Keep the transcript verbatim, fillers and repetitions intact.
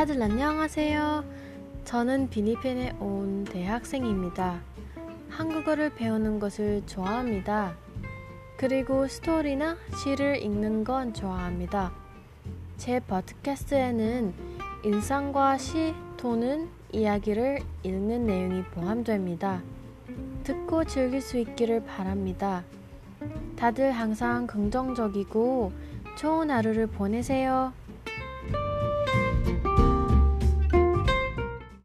다들 안녕하세요. 저는 비니펜에 온 대학생입니다. 한국어를 배우는 것을 좋아합니다. 그리고 스토리나 시를 읽는 건 좋아합니다. 제 팟캐스트에는 인상과 시 또는 이야기를 읽는 내용이 포함됩니다. 듣고 즐길 수 있기를 바랍니다. 다들 항상 긍정적이고 좋은 하루를 보내세요.